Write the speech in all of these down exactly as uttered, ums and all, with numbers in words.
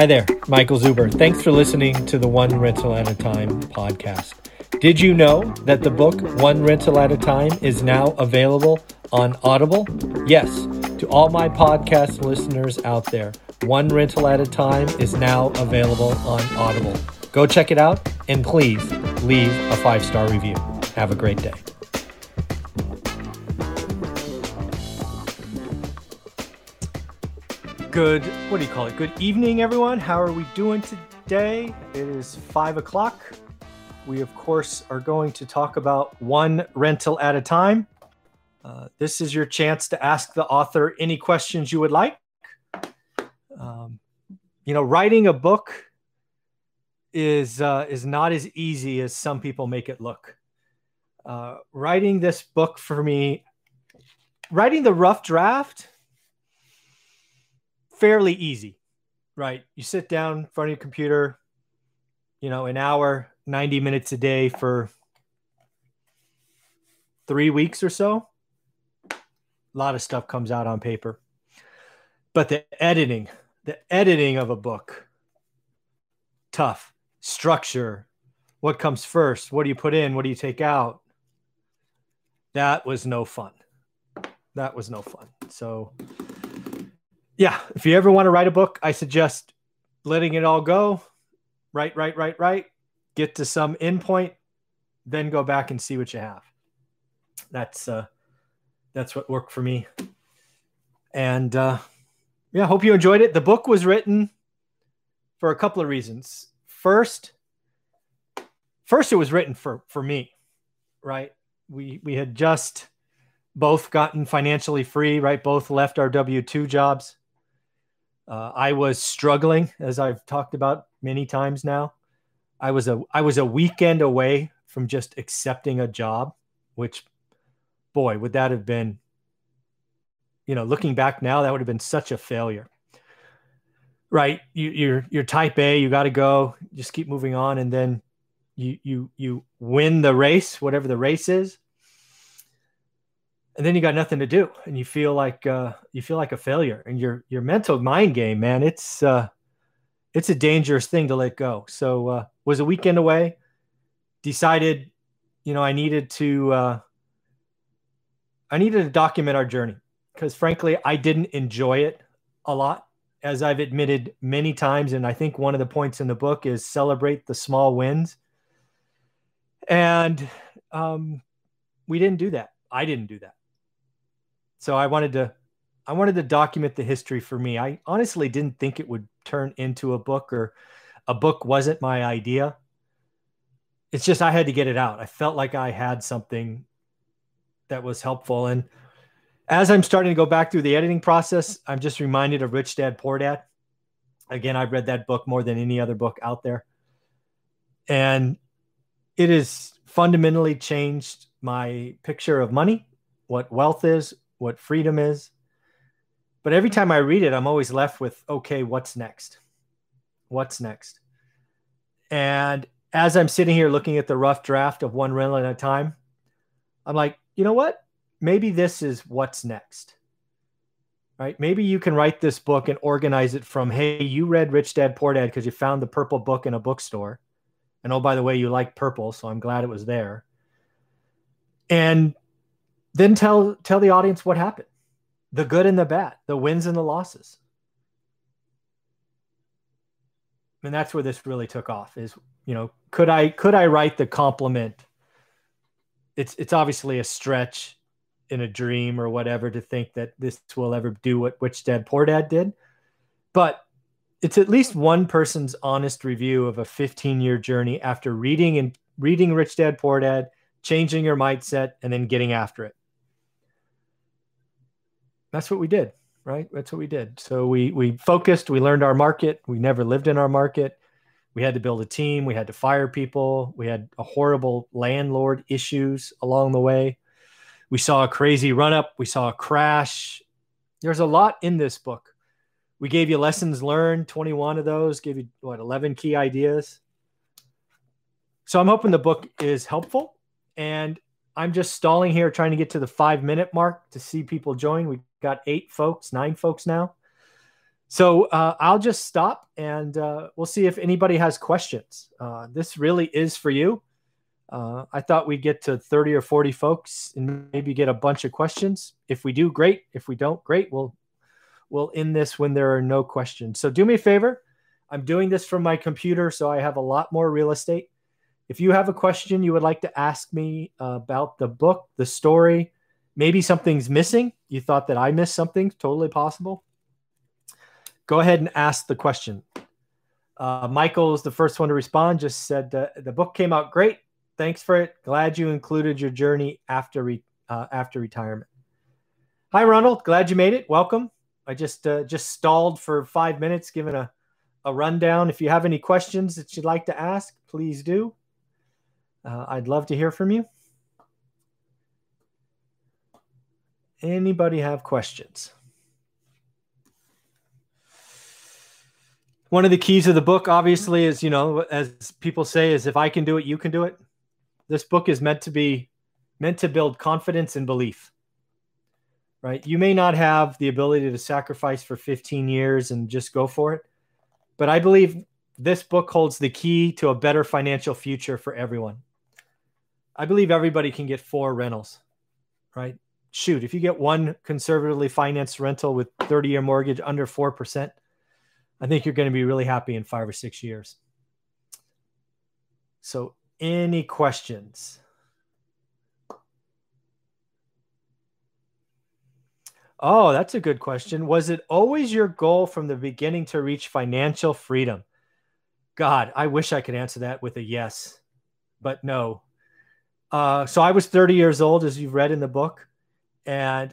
Hi there, Michael Zuber. Thanks for listening to the One Rental at a Time podcast. Did you know that the book One Rental at a Time is now available on Audible? Yes, to all my podcast listeners out there, One Rental at a Time is now available on Audible. Go check it out and please leave a five-star review. Have a great day. Good, what do you call it? Good evening, everyone. How are we doing today? It is five o'clock. We, of course, are going to talk about One Rental at a Time. Uh, this is your chance to ask the author any questions you would like. Um, you know, writing a book is uh, is not as easy as some people make it look. Uh, writing this book for me, writing the rough draft, fairly easy, right? You sit down in front of your computer, you know, an hour, ninety minutes a day for three weeks or so. A lot of stuff comes out on paper. But the editing, the editing of a book, tough. Structure, what comes first? What do you put in? What do you take out? That was no fun. That was no fun. So yeah, if you ever want to write a book, I suggest letting it all go, write, write, write, write, get to some endpoint, then go back and see what you have. That's uh, that's what worked for me. And uh, yeah, hope you enjoyed it. The book was written for a couple of reasons. First, first it was written for for me, right? We we had just both gotten financially free, right? Both left our W two jobs. Uh, I was struggling, as I've talked about many times now. I was a I was a weekend away from just accepting a job, which, boy, would that have been, you know, looking back now, that would have been such a failure, right? You, you're you're type A, you got to go, just keep moving on, and then you you you win the race, whatever the race is, and then you got nothing to do, and you feel like uh, you feel like a failure, and your your mental mind game, man, it's uh, it's a dangerous thing to let go. So uh, was a weekend away, decided, you know, I needed to uh, I needed to document our journey because, frankly, I didn't enjoy it a lot, as I've admitted many times, and I think one of the points in the book is celebrate the small wins, and um, we didn't do that. I didn't do that. So I wanted to, I wanted to document the history for me. I honestly didn't think it would turn into a book, or a book wasn't my idea. It's just, I had to get it out. I felt like I had something that was helpful. And as I'm starting to go back through the editing process, I'm just reminded of Rich Dad, Poor Dad. Again, I've read that book more than any other book out there. And it has fundamentally changed my picture of money, what wealth is, what freedom is. But every time I read it, I'm always left with, okay, what's next? What's next? And as I'm sitting here looking at the rough draft of One Rental at a Time, I'm like, you know what? Maybe this is what's next, right? Maybe you can write this book and organize it from, hey, you read Rich Dad, Poor Dad because you found the purple book in a bookstore. And oh, by the way, you like purple, so I'm glad it was there. And then tell tell the audience what happened, the good and the bad, the wins and the losses. And that's where this really took off is, you know, could I could I write the compliment? It's it's obviously a stretch in a dream or whatever to think that this will ever do what Rich Dad Poor Dad did. But it's at least one person's honest review of a fifteen-year journey after reading and reading Rich Dad Poor Dad, changing your mindset, and then getting after it. That's what we did, right? That's what we did. So we we focused, we learned our market. We never lived in our market. We had to build a team. We had to fire people. We had a horrible landlord issues along the way. We saw a crazy run-up. We saw a crash. There's a lot in this book. We gave you lessons learned, twenty-one of those, gave you, what, eleven key ideas. So I'm hoping the book is helpful. And I'm just stalling here, trying to get to the five minute mark to see people join. We've got eight folks, nine folks now. So uh, I'll just stop, and uh, we'll see if anybody has questions. Uh, this really is for you. Uh, I thought we'd get to thirty or forty folks and maybe get a bunch of questions. If we do, great. If we don't, great. We'll, we'll end this when there are no questions. So do me a favor. I'm doing this from my computer, so I have a lot more real estate. If you have a question you would like to ask me about the book, the story, maybe something's missing. You thought that I missed something, totally possible. Go ahead and ask the question. Uh, Michael is the first one to respond. Just said uh, the book came out great. Thanks for it. Glad you included your journey after re uh, after retirement. Hi, Ronald. Glad you made it. Welcome. I just uh, just stalled for five minutes, giving a a rundown. If you have any questions that you'd like to ask, please do. Uh, I'd love to hear from you. Anybody have questions? One of the keys of the book, obviously, is, you know, as people say, is if I can do it, you can do it. This book is meant to be, meant to build confidence and belief, right? You may not have the ability to sacrifice for fifteen years and just go for it, but I believe this book holds the key to a better financial future for everyone. I believe everybody can get four rentals, right? Shoot, if you get one conservatively financed rental with thirty year mortgage under four percent, I think you're going to be really happy in five or six years. So any questions? Oh, that's a good question. Was it always your goal from the beginning to reach financial freedom? God, I wish I could answer that with a yes, but no. Uh, so I was thirty years old, as you've read in the book, and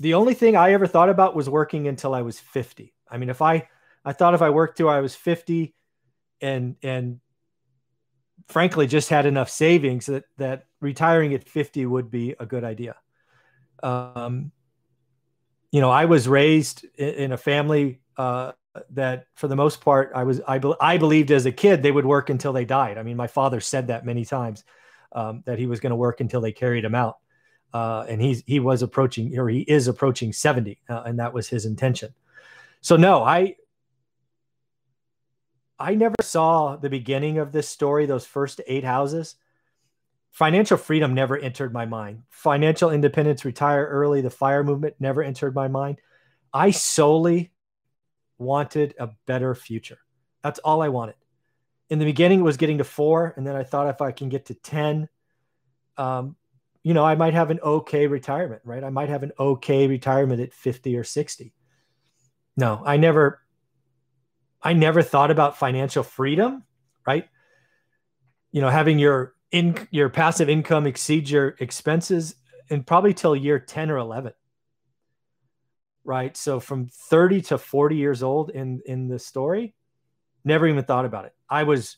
the only thing I ever thought about was working until I was fifty. I mean, if I, I thought if I worked till I was fifty and, and frankly, just had enough savings that, that retiring at fifty would be a good idea. Um, you know, I was raised in, in a family uh, that for the most part, I was, I, be, I believed as a kid, they would work until they died. I mean, my father said that many times um, that he was going to work until they carried him out. Uh, and he's, he was approaching, or he is approaching seventy, uh, and that was his intention. So no, I, I never saw the beginning of this story, those first eight houses. Financial freedom never entered my mind. Financial independence, retire early, the FIRE movement never entered my mind. I solely wanted a better future. That's all I wanted. In the beginning, it was getting to four, and then I thought if I can get to ten, um, you know, I might have an okay retirement, right? I might have an okay retirement at fifty or sixty. No, I never, I never thought about financial freedom, right? You know, having your in your passive income exceed your expenses, and probably till year ten or eleven, right? So from thirty to forty years old in in the story, never even thought about it. I was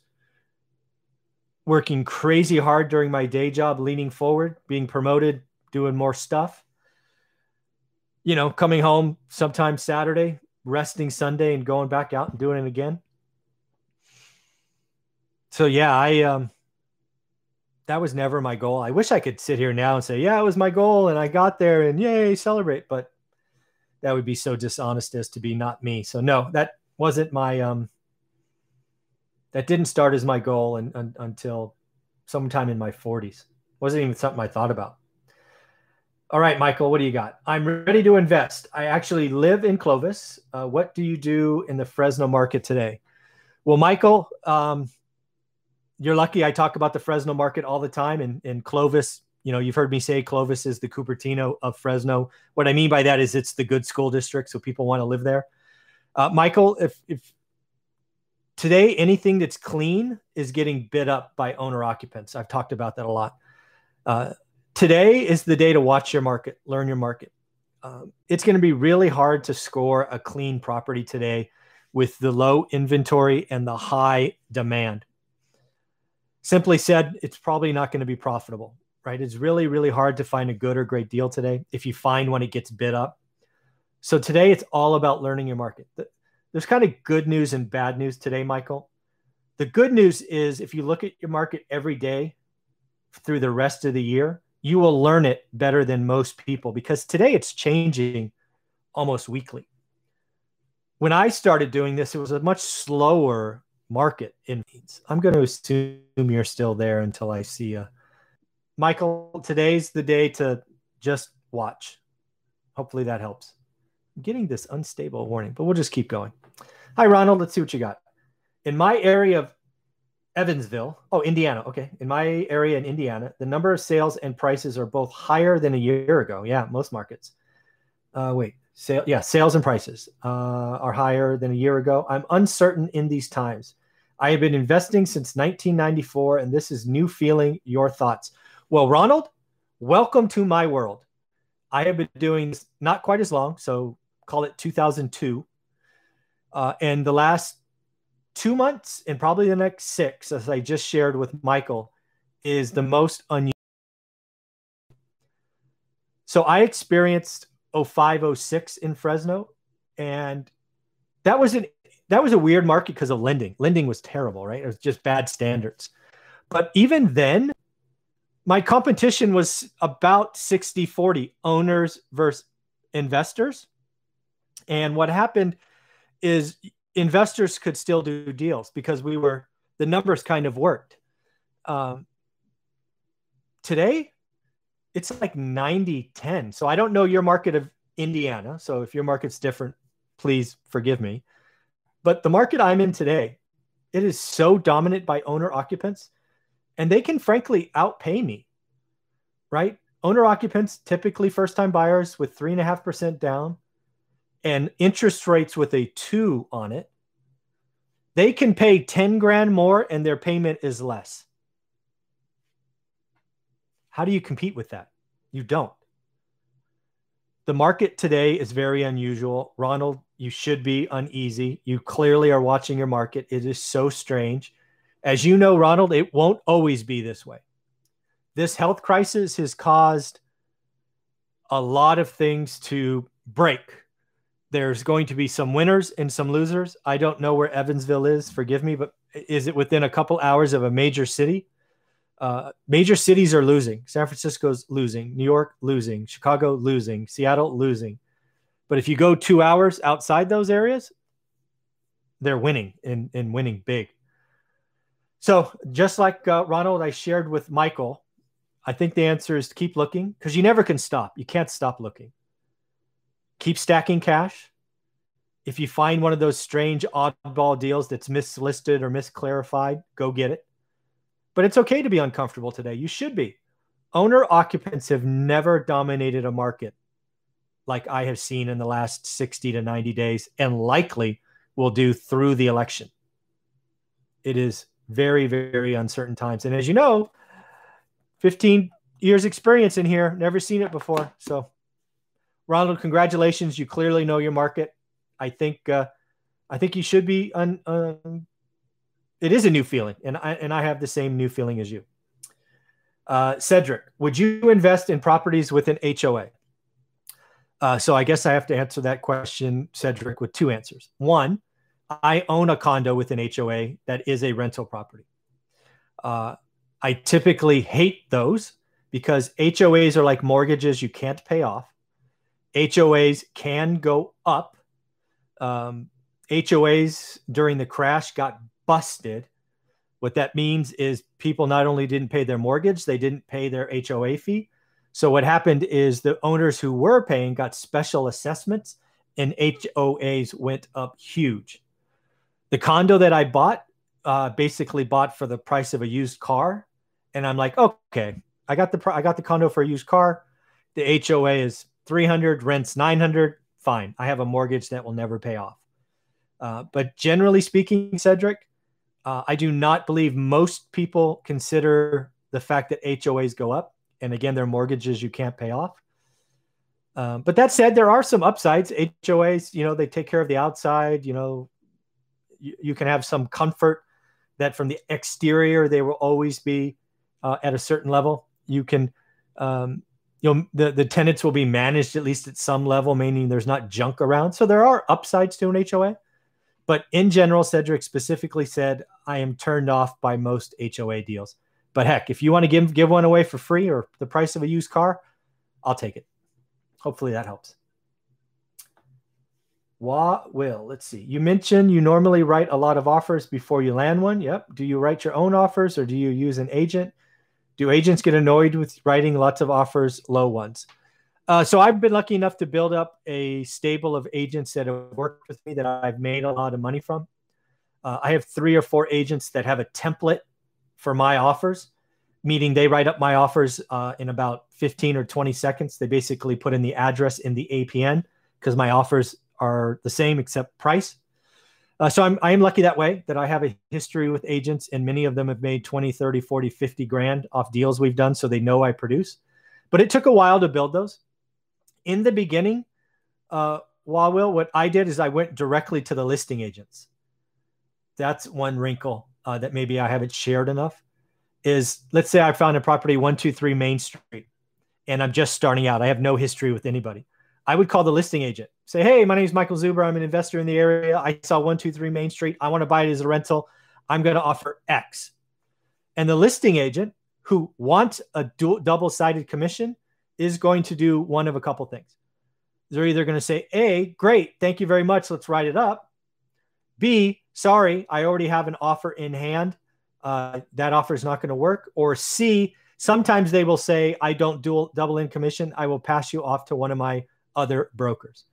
working crazy hard during my day job, leaning forward, being promoted, doing more stuff, you know, coming home sometime Saturday, resting Sunday, and going back out and doing it again. So yeah, I, um, that was never my goal. I wish I could sit here now and say, yeah, it was my goal and I got there and yay, celebrate. But that would be so dishonest as to be not me. So no, that wasn't my, um, that didn't start as my goal and, and, until sometime in my forties. Wasn't even something I thought about. All right, Michael, what do you got? I'm ready to invest. I actually live in Clovis. Uh, what do you do in the Fresno market today? Well, Michael, um, you're lucky. I talk about the Fresno market all the time. And, and Clovis, you know, you've heard me say Clovis is the Cupertino of Fresno. What I mean by that is it's the good school district, so people want to live there. Uh, Michael, if, if today, anything that's clean is getting bid up by owner-occupants. I've talked about that a lot. Uh, today is the day to watch your market, learn your market. Um, it's going to be really hard to score a clean property today with the low inventory and the high demand. Simply said, it's probably not going to be profitable, right? It's really, really hard to find a good or great deal today. If you find one, it gets bid up. So today, it's all about learning your market. The, There's kind of good news and bad news today, Michael. The good news is if you look at your market every day through the rest of the year, you will learn it better than most people because today it's changing almost weekly. When I started doing this, it was a much slower market. In I'm going to assume you're still there until I see you. Michael, today's the day to just watch. Hopefully that helps. I'm getting this unstable warning, but we'll just keep going. Hi, Ronald. Let's see what you got. In my area of Evansville, oh, Indiana. Okay. In my area in Indiana, the number of sales and prices are both higher than a year ago. Yeah, most markets. Uh, wait. Sale, yeah, sales and prices uh, are higher than a year ago. I'm uncertain in these times. I have been investing since nineteen ninety-four, and this is new feeling. Your thoughts? Well, Ronald, welcome to my world. I have been doing this not quite as long, so call it two thousand two. Uh, and the last two months and probably the next six, as I just shared with Michael, is the most unusual. So I experienced oh five, oh six in Fresno. And that was an, that was a weird market because of lending. Lending was terrible, right? It was just bad standards. But even then, my competition was about sixty forty, owners versus investors. And what happened is investors could still do deals because we were, the numbers kind of worked. Um, today, it's like ninety ten. So I don't know your market of Indiana. So if your market's different, please forgive me. But the market I'm in today, it is so dominant by owner occupants, and they can frankly outpay me, right? Owner occupants, typically first time buyers with three and a half percent down and interest rates with a two on it. They can pay ten grand more and their payment is less. How do you compete with that? You don't. The market today is very unusual. Ronald, you should be uneasy. You clearly are watching your market. It is so strange. As you know, Ronald, it won't always be this way. This health crisis has caused a lot of things to break. There's going to be some winners and some losers. I don't know where Evansville is, forgive me, but is it within a couple hours of a major city? Uh, major cities are losing. San Francisco's losing. New York losing. Chicago losing. Seattle losing. But if you go two hours outside those areas, they're winning and, and winning big. So just like uh, Ronald, I shared with Michael, I think the answer is to keep looking because you never can stop. You can't stop looking. Keep stacking cash. If you find one of those strange oddball deals that's mislisted or misclarified, go get it. But it's okay to be uncomfortable today. You should be. Owner occupants have never dominated a market like I have seen in the last sixty to ninety days and likely will do through the election. It is very, very uncertain times. And as you know, fifteen years experience in here, never seen it before. So Ronald, congratulations. You clearly know your market. I think, uh, I think you should be un, un It is a new feeling, and I and I have the same new feeling as you. Uh, Cedric, would you invest in properties with an H O A? Uh, so I guess I have to answer that question, Cedric, with two answers. One, I own a condo with an H O A that is a rental property. Uh, I typically hate those because H O As are like mortgages you can't pay off. H O As can go up. Um, H O As during the crash got busted. What that means is people not only didn't pay their mortgage, they didn't pay their H O A fee. So what happened is the owners who were paying got special assessments and H O As went up huge. The condo that I bought uh, basically bought for the price of a used car. And I'm like, okay, I got the, I got the condo for a used car. The H O A is three hundred, rent's nine hundred. Fine. I have a mortgage that will never pay off. Uh, but generally speaking, Cedric, Uh, I do not believe most people consider the fact that H O As go up. And again, they're mortgages you can't pay off. Um, but that said, there are some upsides. H O As, you know, they take care of the outside. You know, you, you can have some comfort that from the exterior, they will always be uh, at a certain level. You can, um, you know, the, the tenants will be managed at least at some level, meaning there's not junk around. So there are upsides to an H O A. But in general, Cedric specifically said, I am turned off by most H O A deals. But heck, if you want to give, give one away for free or the price of a used car, I'll take it. Hopefully that helps. Wa will. Let's see. You mentioned you normally write a lot of offers before you land one. Yep. Do you write your own offers or do you use an agent? Do agents get annoyed with writing lots of offers, low ones? Uh, so I've been lucky enough to build up a stable of agents that have worked with me that I've made a lot of money from. Uh, I have three or four agents that have a template for my offers, meaning they write up my offers uh, in about fifteen or twenty seconds. They basically put in the address in the A P N because my offers are the same except price. Uh, so I'm, I am lucky that way, that I have a history with agents, and many of them have made twenty, thirty, forty, fifty grand off deals we've done, so they know I produce. But it took a while to build those. In the beginning, uh, Wawil, what I did is I went directly to the listing agents. That's one wrinkle uh, that maybe I haven't shared enough is, let's say I found a property one two three Main Street, and I'm just starting out. I have no history with anybody. I would call the listing agent, say, hey, my name is Michael Zuber. I'm an investor in the area. I saw one two three Main Street. I want to buy it as a rental. I'm going to offer X. And the listing agent, who wants a dual, double-sided commission, is going to do one of a couple things. They're either going to say, A, great, thank you very much, let's write it up. B, sorry, I already have an offer in hand. Uh, that offer is not going to work. Or C, sometimes they will say, I don't dual, double in commission. I will pass you off to one of my other brokers.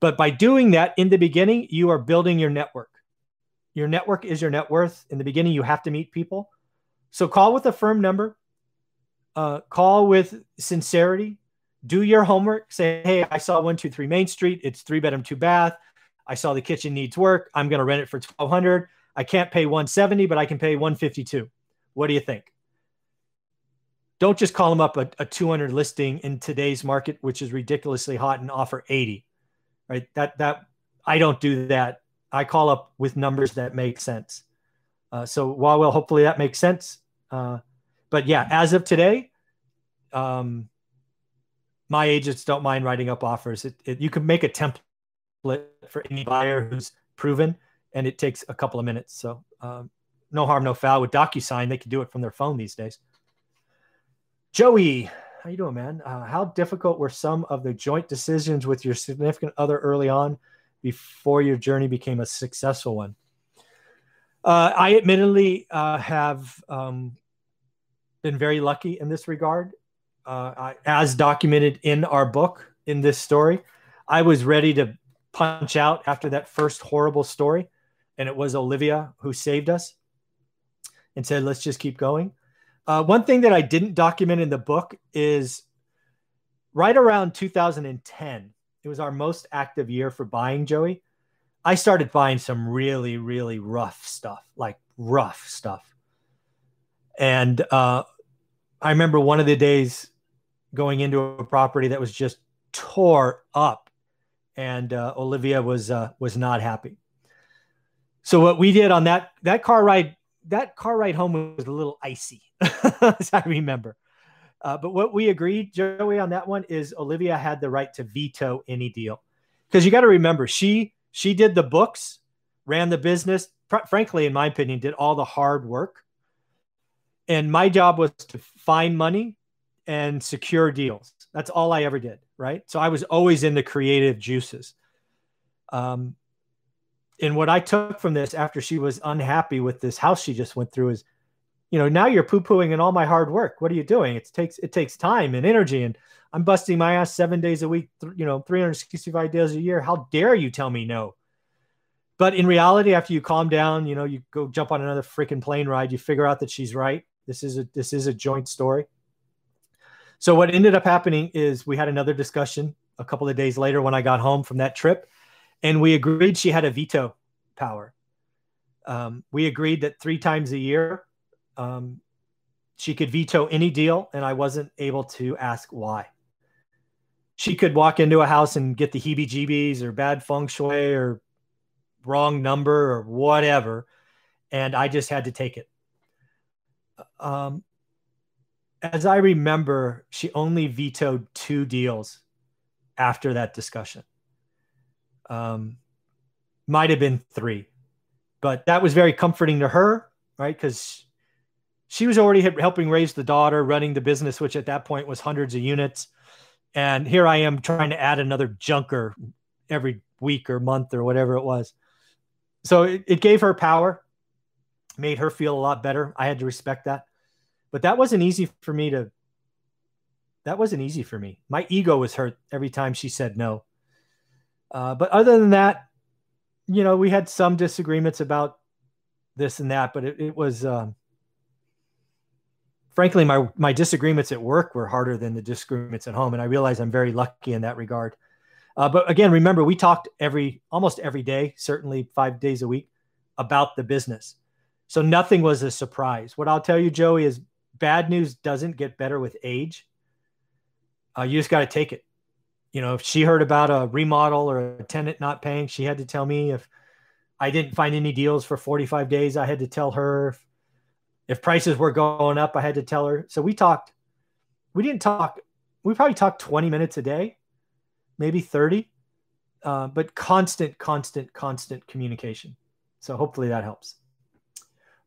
But by doing that in the beginning, you are building your network. Your network is your net worth. In the beginning, you have to meet people. So call with a firm number, uh, call with sincerity, do your homework, say, hey, I saw one two three Main Street. It's three bedroom, two bath. I saw the kitchen needs work. I'm going to rent it for twelve hundred dollars. I can't pay one seventy, but I can pay one fifty-two. What do you think? Don't just call them up a, a two hundred listing in today's market, which is ridiculously hot, and offer eighty, right? That, that I don't do that. I call up with numbers that make sense. Uh, so Wawil, hopefully that makes sense. Uh, but yeah, as of today, um, my agents don't mind writing up offers. It, it, you can make a template for any buyer who's proven, and it takes a couple of minutes. So um, no harm, no foul. With DocuSign, they can do it from their phone these days. Joey, how you doing, man? Uh, how difficult were some of the joint decisions with your significant other early on before your journey became a successful one? Uh, I admittedly uh, have um, been very lucky in this regard. Uh, I, as documented in our book, in this story, I was ready to punch out after that first horrible story. And it was Olivia who saved us and said, let's just keep going. Uh, one thing that I didn't document in the book is right around two thousand ten, it was our most active year for buying, Joey. I started buying some really, really rough stuff, like rough stuff. And uh, I remember one of the days going into a property that was just tore up, and uh, Olivia was uh, was not happy. So what we did on that, that car ride, that car ride home was a little icy, as I remember. Uh, but what we agreed, Joey, on that one is Olivia had the right to veto any deal. Because you got to remember, she she did the books, ran the business, frankly, in my opinion, did all the hard work. And my job was to find money and secure deals. That's all I ever did, right? So I was always in the creative juices. Um, and what I took from this after she was unhappy with this house she just went through is, you know, now you're poo-pooing in all my hard work. What are you doing? It takes it takes time and energy, and I'm busting my ass seven days a week, you know, three hundred sixty-five days a year. How dare you tell me no? But in reality, after you calm down, you know, you go jump on another freaking plane ride. You figure out that she's right. This is a this is a joint story. So what ended up happening is we had another discussion a couple of days later when I got home from that trip, and we agreed she had a veto power. Um, we agreed that three times a year, Um, she could veto any deal, and I wasn't able to ask why. She could walk into a house and get the heebie-jeebies or bad feng shui or wrong number or whatever, and I just had to take it. Um, as I remember, she only vetoed two deals after that discussion. Um, might have been three, but that was very comforting to her, right? Because she was already helping raise the daughter, running the business, which at that point was hundreds of units. And here I am trying to add another junker every week or month or whatever it was. So it, it gave her power, made her feel a lot better. I had to respect that. But that wasn't easy for me to, that wasn't easy for me. My ego was hurt every time she said no. Uh, but other than that, you know, we had some disagreements about this and that, but it, it was, um, frankly, my, my disagreements at work were harder than the disagreements at home. And I realize I'm very lucky in that regard. Uh, but again, remember, we talked every, almost every day, certainly five days a week, about the business. So nothing was a surprise. What I'll tell you, Joey, is bad news doesn't get better with age. Uh, you just got to take it. You know, if she heard about a remodel or a tenant not paying, she had to tell me. If I didn't find any deals for forty-five days, I had to tell her. If, if prices were going up, I had to tell her. So we talked, we didn't talk, we probably talked twenty minutes a day, maybe thirty, uh, but constant, constant, constant communication. So hopefully that helps.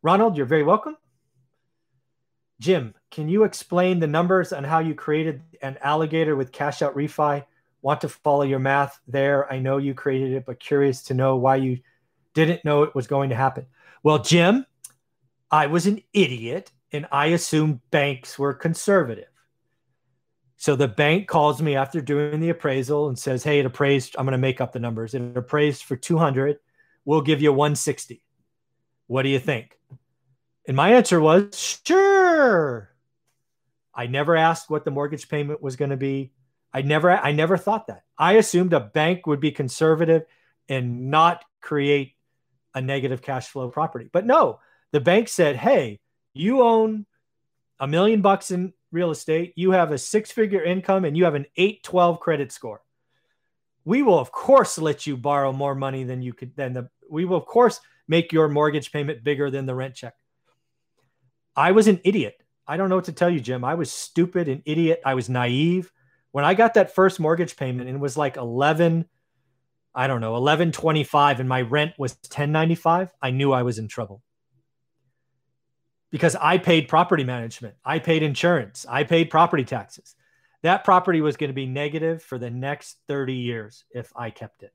Ronald, you're very welcome. Jim, can you explain the numbers on how you created an alligator with cash out refi? Want to follow your math there. I know you created it, but curious to know why you didn't know it was going to happen. Well, Jim, I was an idiot and I assumed banks were conservative. So the bank calls me after doing the appraisal and says, hey, it appraised, I'm going to make up the numbers. It appraised for two hundred. We'll give you one sixty. What do you think? And my answer was, sure. I never asked what the mortgage payment was going to be. I never, I never thought that. I assumed a bank would be conservative and not create a negative cash flow property. But no, the bank said, hey, you own a million bucks in real estate, you have a six-figure income, and you have an eight twelve credit score. We will, of course, let you borrow more money than you could, than the, we will, of course, make your mortgage payment bigger than the rent check. I was an idiot. I don't know what to tell you, Jim. I was stupid and idiot. I was naive. When I got that first mortgage payment and it was like eleven, I don't know, eleven twenty-five, and my rent was ten ninety-five, I knew I was in trouble. Because I paid property management, I paid insurance, I paid property taxes. That property was going to be negative for the next thirty years if I kept it.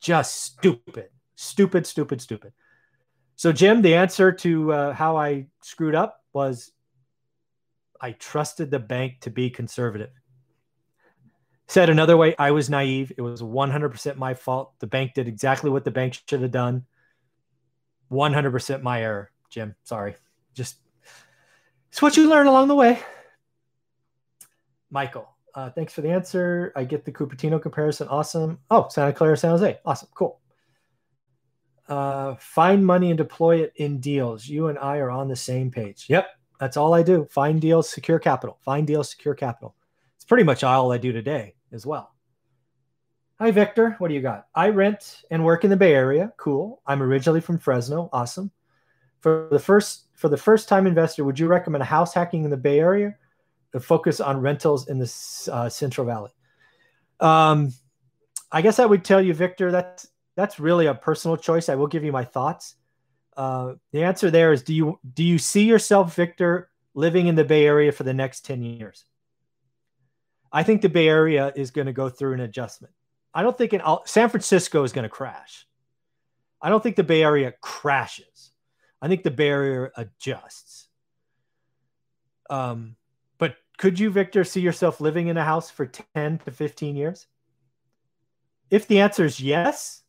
Just stupid, stupid, stupid, stupid. So Jim, the answer to uh, how I screwed up was I trusted the bank to be conservative. Said another way, I was naive. It was one hundred percent my fault. The bank did exactly what the bank should have done. one hundred percent my error, Jim. Sorry. Just, it's what you learn along the way. Michael, uh, thanks for the answer. I get the Cupertino comparison. Awesome. Oh, Santa Clara, San Jose. Awesome. Cool. Uh, find money and deploy it in deals. You and I are on the same page. Yep. That's all I do. Find deals, secure capital, find deals, secure capital. It's pretty much all I do today as well. Hi, Victor. What do you got? I rent and work in the Bay Area. Cool. I'm originally from Fresno. Awesome. For the first, for the first time investor, would you recommend house hacking in the Bay Area to focus on rentals in the uh, Central Valley? Um, I guess I would tell you, Victor, that's, That's really a personal choice. I will give you my thoughts. Uh, the answer there is, do you do you see yourself, Victor, living in the Bay Area for the next ten years? I think the Bay Area is going to go through an adjustment. I don't think in all, San Francisco is going to crash. I don't think the Bay Area crashes. I think the Bay Area adjusts. Um, but could you, Victor, see yourself living in a house for ten to fifteen years? If the answer is yes,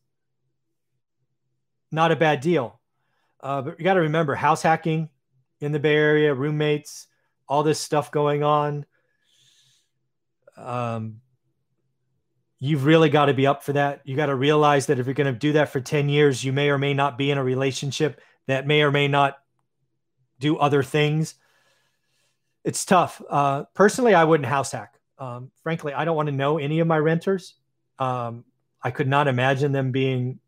not a bad deal. Uh, but you got to remember, house hacking in the Bay Area, roommates, all this stuff going on. Um, you've really got to be up for that. You got to realize that if you're going to do that for ten years, you may or may not be in a relationship that may or may not do other things. It's tough. Uh, personally, I wouldn't house hack. Um, frankly, I don't want to know any of my renters. Um, I could not imagine them being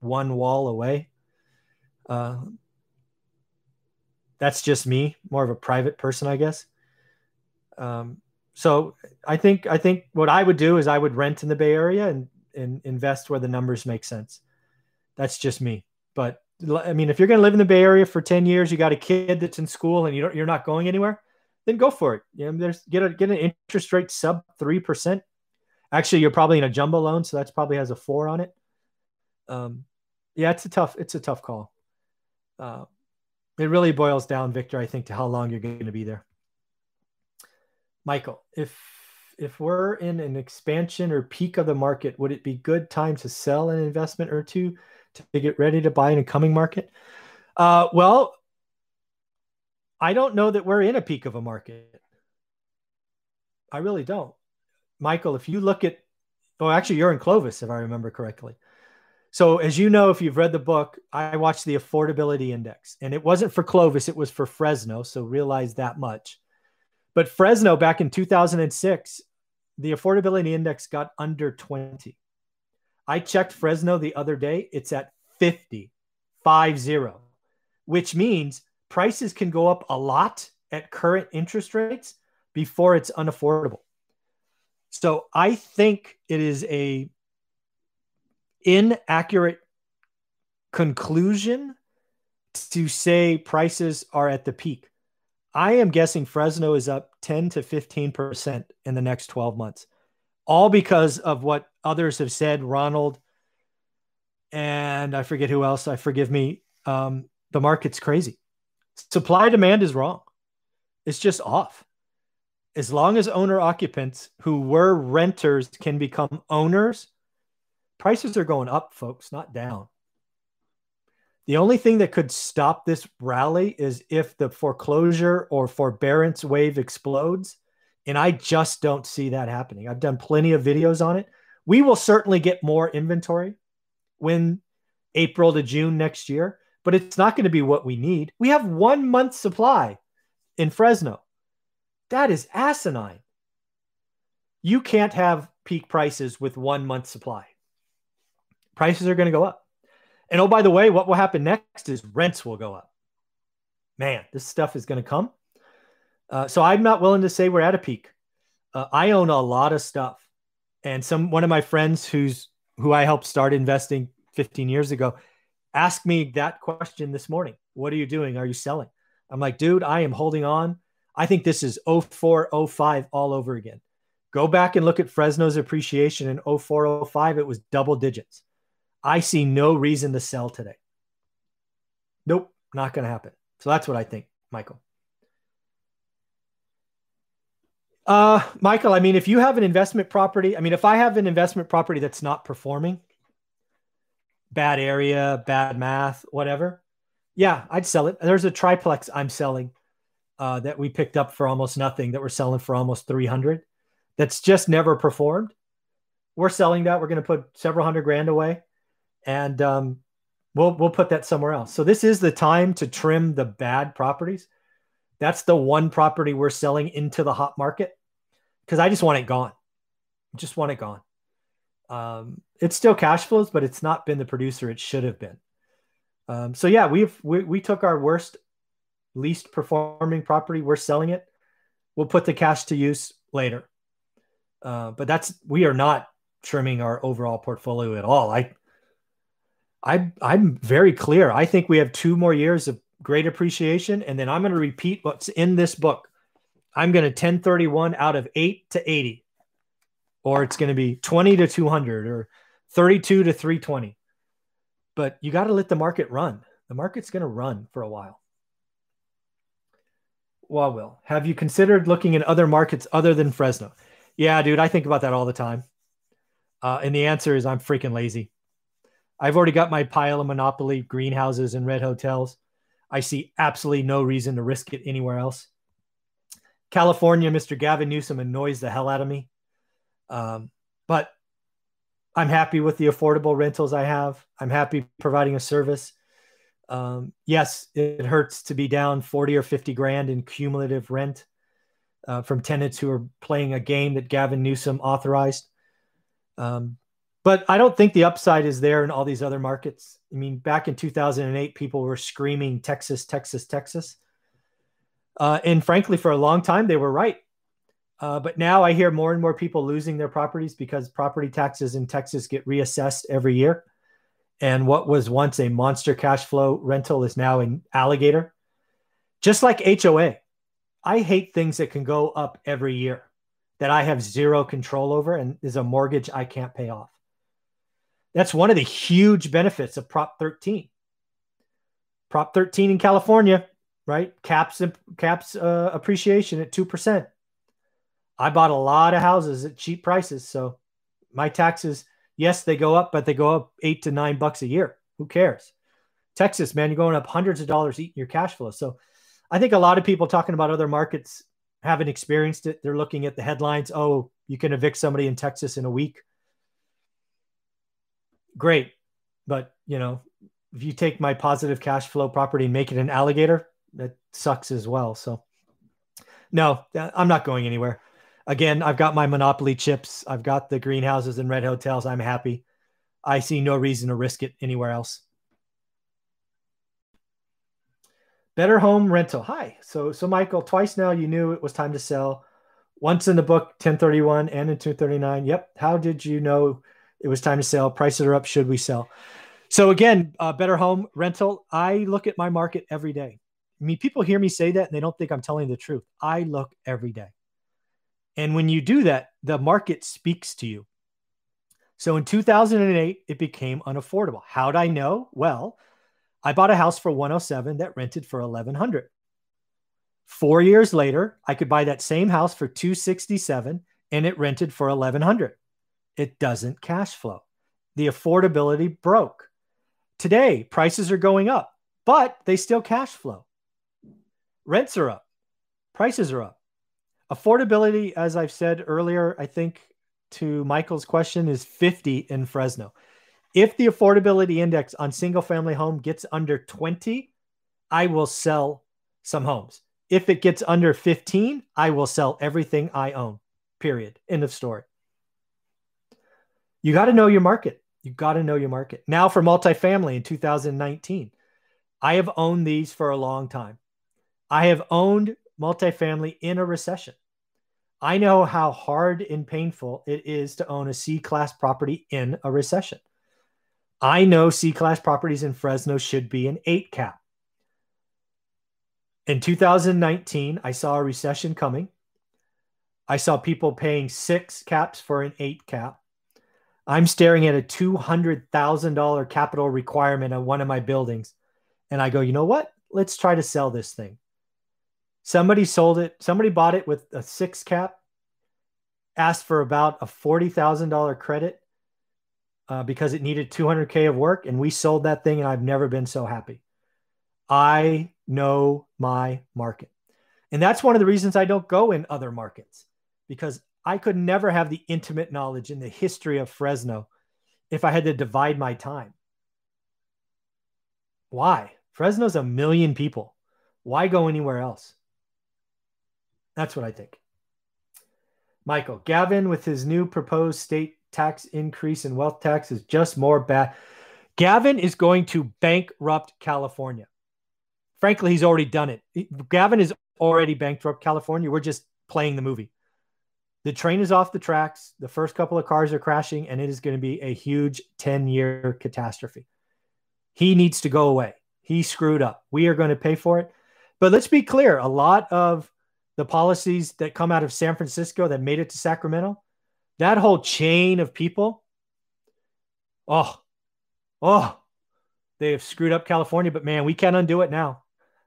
one wall away. Uh, that's just me, more of a private person, I guess. Um, so I think I think what I would do is I would rent in the Bay Area and, and invest where the numbers make sense. That's just me. But I mean, if you're going to live in the Bay Area for ten years, you got a kid that's in school and you don't, you're not going anywhere, then go for it. You know, there's get a, get an interest rate sub three percent. Actually, you're probably in a jumbo loan, so that's probably has a four on it. Um, yeah, it's a tough, it's a tough call. Uh, it really boils down, Victor, I think, to how long you're going to be there. Michael, if if we're in an expansion or peak of the market, would it be good time to sell an investment or two to get ready to buy in a coming market? Uh, well, I don't know that we're in a peak of a market. I really don't. Michael, if you look at, oh, actually you're in Clovis, if I remember correctly. So as you know, if you've read the book, I watched the affordability index, and it wasn't for Clovis, it was for Fresno. So realize that much. But Fresno back in two thousand six, the affordability index got under twenty. I checked Fresno the other day. It's at fifty, five zero, which means prices can go up a lot at current interest rates before it's unaffordable. So I think it is a inaccurate conclusion to say prices are at the peak. I am guessing Fresno is up ten to fifteen percent in the next twelve months, all because of what others have said, Ronald, and I forget who else, I forgive me. Um, the market's crazy. Supply demand is wrong. It's just off. As long as owner occupants who were renters can become owners, prices are going up, folks, not down. The only thing that could stop this rally is if the foreclosure or forbearance wave explodes. And I just don't see that happening. I've done plenty of videos on it. We will certainly get more inventory when April to June next year, but it's not going to be what we need. We have one month supply in Fresno. That is asinine. You can't have peak prices with one month supply. Prices are going to go up. And oh, by the way, what will happen next is rents will go up. Man, this stuff is going to come. Uh, so I'm not willing to say we're at a peak. Uh, I own a lot of stuff. And some one of my friends who's who I helped start investing fifteen years ago asked me that question this morning. What are you doing? Are you selling? I'm like, dude, I am holding on. I think this is oh four, oh five all over again. Go back and look at Fresno's appreciation in oh four, oh five. It was double digits. I see no reason to sell today. Nope, not going to happen. So that's what I think, Michael. Uh, Michael, I mean, if you have an investment property, I mean, if I have an investment property that's not performing, bad area, bad math, whatever, yeah, I'd sell it. There's a triplex I'm selling uh, that we picked up for almost nothing that we're selling for almost three hundred that's just never performed. We're selling that. We're going to put several hundred grand away. And um, we'll we'll put that somewhere else. So this is the time to trim the bad properties. That's the one property we're selling into the hot market because I just want it gone. I just want it gone. Um, it's still cash flows, but it's not been the producer it should have been. Um, so yeah, we've we we took our worst, least performing property. We're selling it. We'll put the cash to use later. Uh, but that's we are not trimming our overall portfolio at all. I. I, I'm very clear. I think we have two more years of great appreciation. And then I'm going to repeat what's in this book. I'm going to ten thirty-one out of eight to eighty, or it's going to be twenty to two hundred or thirty-two to three twenty. But you got to let the market run. The market's going to run for a while. Well, Will, have you considered looking in other markets other than Fresno? Yeah, dude, I think about that all the time. Uh, and the answer is I'm freaking lazy. I've already got my pile of Monopoly greenhouses and red hotels. I see absolutely no reason to risk it anywhere else. California, Mister Gavin Newsom annoys the hell out of me. Um, but I'm happy with the affordable rentals I have. I'm happy providing a service. Um, yes, it hurts to be down forty or fifty grand in cumulative rent uh, from tenants who are playing a game that Gavin Newsom authorized. Um, But I don't think the upside is there in all these other markets. I mean, back in two thousand eight, people were screaming Texas, Texas, Texas. Uh, and frankly, for a long time, they were right. Uh, but now I hear more and more people losing their properties because property taxes in Texas get reassessed every year. And what was once a monster cash flow rental is now an alligator. Just like H O A. I hate things that can go up every year. that I have zero control over and is a mortgage I can't pay off. That's one of the huge benefits of Prop thirteen. Prop thirteen in California, right? Caps caps uh, appreciation at two percent. I bought a lot of houses at cheap prices. So my taxes, yes, they go up, but they go up eight to nine bucks a year. Who cares? Texas, man, you're going up hundreds of dollars eating your cash flow. So I think a lot of people talking about other markets haven't experienced it. They're looking at the headlines. Oh, you can evict somebody in Texas in a week. Great. But, you know, if you take my positive cash flow property and make it an alligator, that sucks as well. So no, I'm not going anywhere. Again, I've got my monopoly chips. I've got the greenhouses and red hotels. I'm happy. I see no reason to risk it anywhere else. Better home rental. Hi. So, so Michael, twice now you knew it was time to sell. Once in the book, ten thirty-one and in two thirty-nine. Yep. How did you know it was time to sell? Prices are up. Should we sell? So again, uh, better home rental. I look at my market every day. I mean, people hear me say that and they don't think I'm telling the truth. I look every day. And when you do that, the market speaks to you. So in two thousand eight, it became unaffordable. How'd I know? Well, I bought a house for one oh seven that rented for eleven hundred. Four years later, I could buy that same house for two sixty-seven and it rented for eleven hundred. It doesn't cash flow. The affordability broke. Today, prices are going up, but they still cash flow. Rents are up. Prices are up. Affordability, as I've said earlier, I think to Michael's question, is fifty in Fresno. If the affordability index on single family home gets under twenty, I will sell some homes. If it gets under fifteen, I will sell everything I own, period. End of story. You got to know your market. You got to know your market. Now for multifamily in two thousand nineteen, I have owned these for a long time. I have owned multifamily in a recession. I know how hard and painful it is to own a C-class property in a recession. I know C-class properties in Fresno should be an eight cap. In two thousand nineteen, I saw a recession coming. I saw people paying six caps for an eight cap. I'm staring at a two hundred thousand dollars capital requirement on one of my buildings. And I go, you know what? Let's try to sell this thing. Somebody sold it. Somebody bought it with a six cap, asked for about a forty thousand dollars credit uh, because it needed two hundred K of work. And we sold that thing and I've never been so happy. I know my market. And that's one of the reasons I don't go in other markets, because I could never have the intimate knowledge in the history of Fresno if I had to divide my time. Why? Fresno's a million people. Why go anywhere else? That's what I think. Michael, Gavin with his new proposed state tax increase in wealth tax is just more bad. Gavin is going to bankrupt California. Frankly, he's already done it. Gavin is already bankrupt California. We're just playing the movie. The train is off the tracks. The first couple of cars are crashing, and it is going to be a huge ten-year catastrophe. He needs to go away. He screwed up. We are going to pay for it. But let's be clear. A lot of the policies that come out of San Francisco that made it to Sacramento, that whole chain of people, oh, oh, they have screwed up California. But, man, we can't undo it now.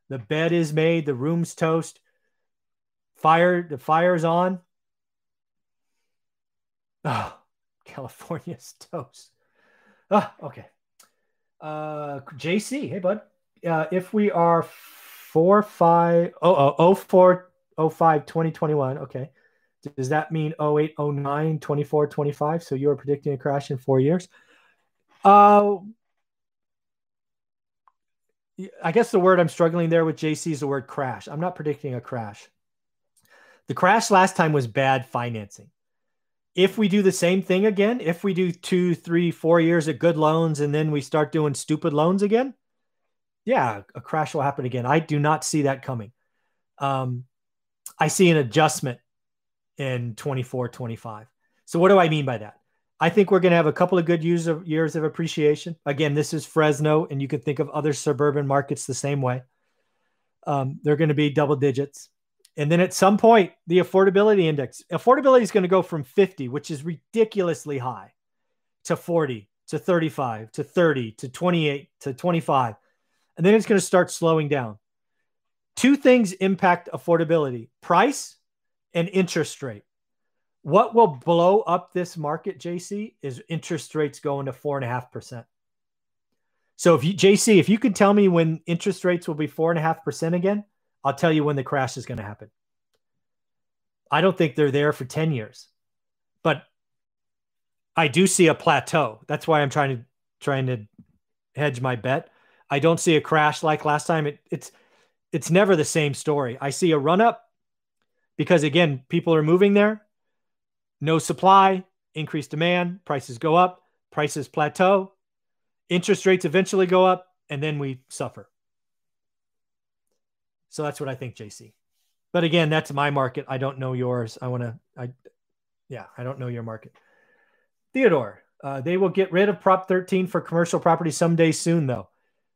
The bed is made. The room's toast. Fire, the fire's on. Oh, California's toast. Oh, okay. Uh, J C, hey, bud. Uh, if we are four, five, oh, oh, oh, four, oh, five, twenty twenty-one, okay. Does that mean oh eight, oh nine, twenty-four, twenty-five? So you are predicting a crash in four years. Uh, I guess the word I'm struggling there with, J C, is the word crash. I'm not predicting a crash. The crash last time was bad financing. If we do the same thing again, if we do two, three, four years of good loans, and then we start doing stupid loans again, yeah, a crash will happen again. I do not see that coming. Um, I see an adjustment in twenty-four, twenty-five. So what do I mean by that? I think we're going to have a couple of good years of, years of appreciation. Again, this is Fresno, and you can think of other suburban markets the same way. Um, they're going to be double digits. And then at some point, the affordability index, affordability is going to go from fifty, which is ridiculously high, to forty, to thirty-five, to thirty, to twenty-eight, to twenty-five. And then it's going to start slowing down. Two things impact affordability: price and interest rate. What will blow up this market, J C, is interest rates going to four and a half percent. So if you, J C, if you could tell me when interest rates will be four and a half percent again, I'll tell you when the crash is going to happen. I don't think they're there for ten years, but I do see a plateau. That's why I'm trying to trying to hedge my bet. I don't see a crash like last time. It, it's it's never the same story. I see a run up because, again, people are moving there. No supply, increased demand, prices go up, prices plateau, interest rates eventually go up, and then we suffer. So that's what I think, J C. But again, that's my market. I don't know yours. I want to, I, yeah, I don't know your market. Theodore, uh, they will get rid of Prop thirteen for commercial property someday soon, though.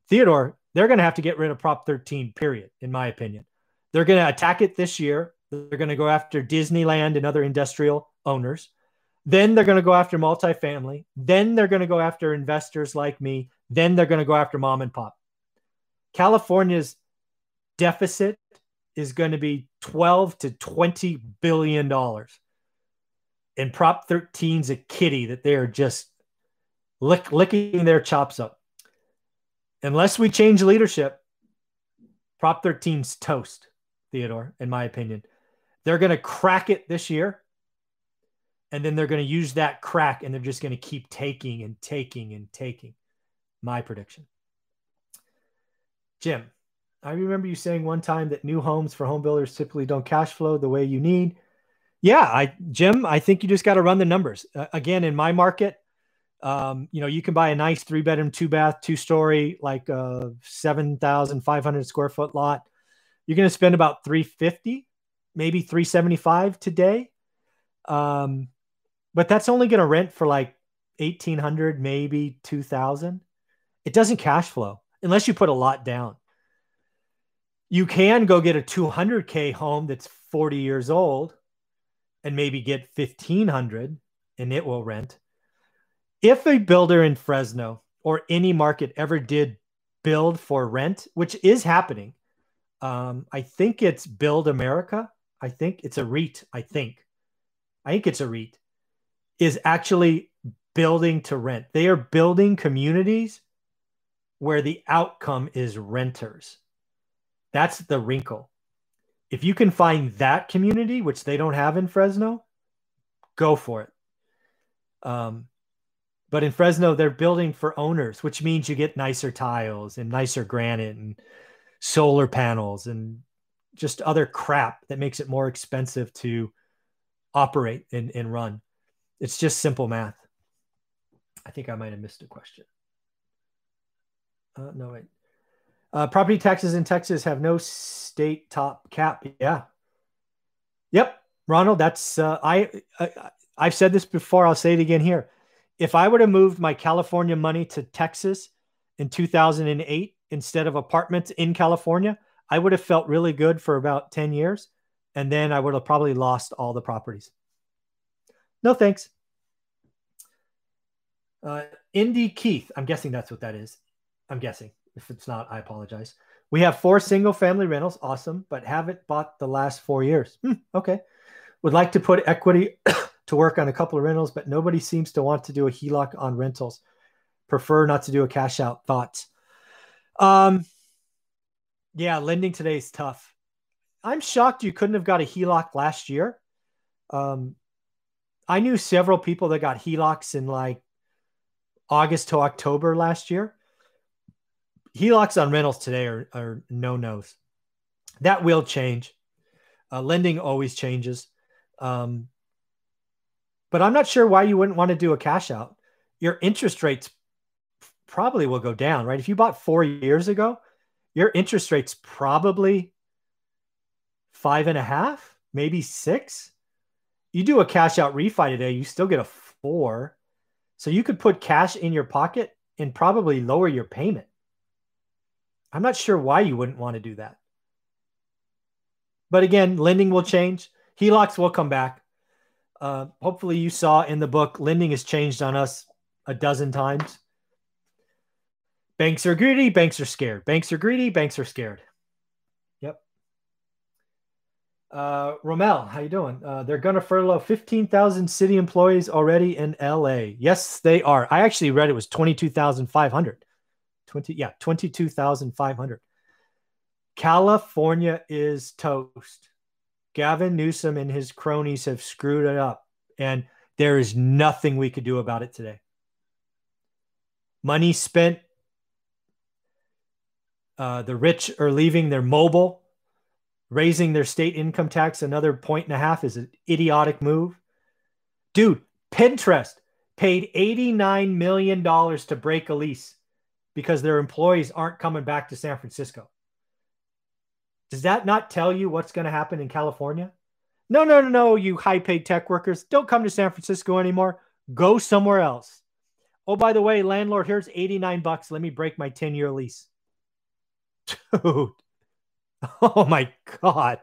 Theodore, they're going to have to get rid of Prop thirteen, period, in my opinion. They're going to attack it this year. They're going to go after Disneyland and other industrial owners. Then they're going to go after multifamily. Then they're going to go after investors like me. Then they're going to go after mom and pop. California's deficit is going to be twelve to twenty billion dollars. And Prop thirteen is a kitty that they are just lick, licking their chops up. Unless we change leadership, Prop thirteen's toast, Theodore, in my opinion. They're going to crack it this year. And then they're going to use that crack and they're just going to keep taking and taking and taking. My prediction. Jim, I remember you saying one time that new homes for home builders typically don't cash flow the way you need. Yeah, I, Jim, I think you just got to run the numbers. Uh, again, in my market, um, you know, you can buy a nice three bedroom, two bath, two story, like a seven thousand five hundred square foot lot. You're going to spend about three fifty, maybe three seventy-five today. Um, but that's only going to rent for like eighteen hundred, maybe two thousand. It doesn't cash flow unless you put a lot down. You can go get a two hundred K home that's forty years old and maybe get fifteen hundred and it will rent. If a builder in Fresno or any market ever did build for rent, which is happening, um, I think it's Build America. I think it's a REIT. I think, I think it's a REIT, is actually building to rent. They are building communities where the outcome is renters. That's the wrinkle. If you can find that community, which they don't have in Fresno, go for it. Um, but in Fresno, they're building for owners, which means you get nicer tiles and nicer granite and solar panels and just other crap that makes it more expensive to operate and, and run. It's just simple math. I think I might have missed a question. Uh, no, wait. Uh, property taxes in Texas have no state top cap. Yeah. Yep. Ronald, that's, uh, I, I, I've said this before. I'll say it again here. If I would have moved my California money to Texas in two thousand eight, instead of apartments in California, I would have felt really good for about ten years. And then I would have probably lost all the properties. No, thanks. Uh, Indy Keith. I'm guessing that's what that is. I'm guessing. If it's not, I apologize. We have four single family rentals. Awesome. But haven't bought the last four years. Hmm, okay. Would like to put equity to work on a couple of rentals, but nobody seems to want to do a HELOC on rentals. Prefer not to do a cash out. Thoughts? Um, yeah, lending today is tough. I'm shocked you couldn't have got a HELOC last year. Um, I knew several people that got HELOCs in like August to October last year. HELOCs on rentals today are, are no-nos. That will change. Uh, lending always changes. Um, but I'm not sure why you wouldn't want to do a cash out. Your interest rates probably will go down, right? If you bought four years ago, your interest rate's probably five and a half, maybe six. You do a cash out refi today, you still get a four. So you could put cash in your pocket and probably lower your payment. I'm not sure why you wouldn't want to do that. But again, lending will change. H E L O Cs will come back. Uh, hopefully you saw in the book, lending has changed on us a dozen times. Banks are greedy. Banks are scared. Banks are greedy. Banks are scared. Yep. Uh, Romel, how you doing? Uh, they're going to furlough fifteen thousand city employees already in L A. Yes, they are. I actually read it was twenty-two thousand five hundred. twenty, yeah, twenty-two thousand five hundred. California is toast. Gavin Newsom and his cronies have screwed it up, and there is nothing we could do about it today. Money spent. Uh, the rich are leaving. They're mobile. Raising their state income tax another point and a half is an idiotic move. Dude, Pinterest paid eighty-nine million dollars to break a lease because their employees aren't coming back to San Francisco. Does that not tell you what's going to happen in California? No, no, no, no, you high-paid tech workers, don't come to San Francisco anymore. Go somewhere else. Oh, by the way, landlord, here's eighty-nine bucks. Let me break my ten-year lease. Dude. Oh, my God.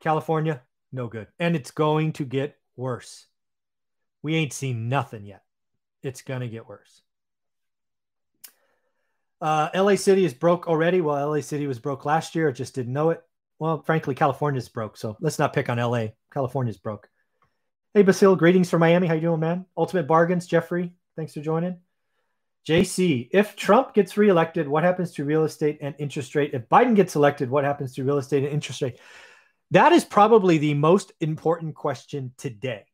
California, no good. And it's going to get worse. We ain't seen nothing yet. It's going to get worse. Uh, L A City is broke already. Well, L A City was broke last year. I just didn't know it. Well, frankly, California's broke. So let's not pick on L A. California's broke. Hey, Basile, greetings from Miami. How you doing, man? Ultimate Bargains, Jeffrey. Thanks for joining. J C, if Trump gets reelected, what happens to real estate and interest rate? If Biden gets elected, what happens to real estate and interest rate? That is probably the most important question today.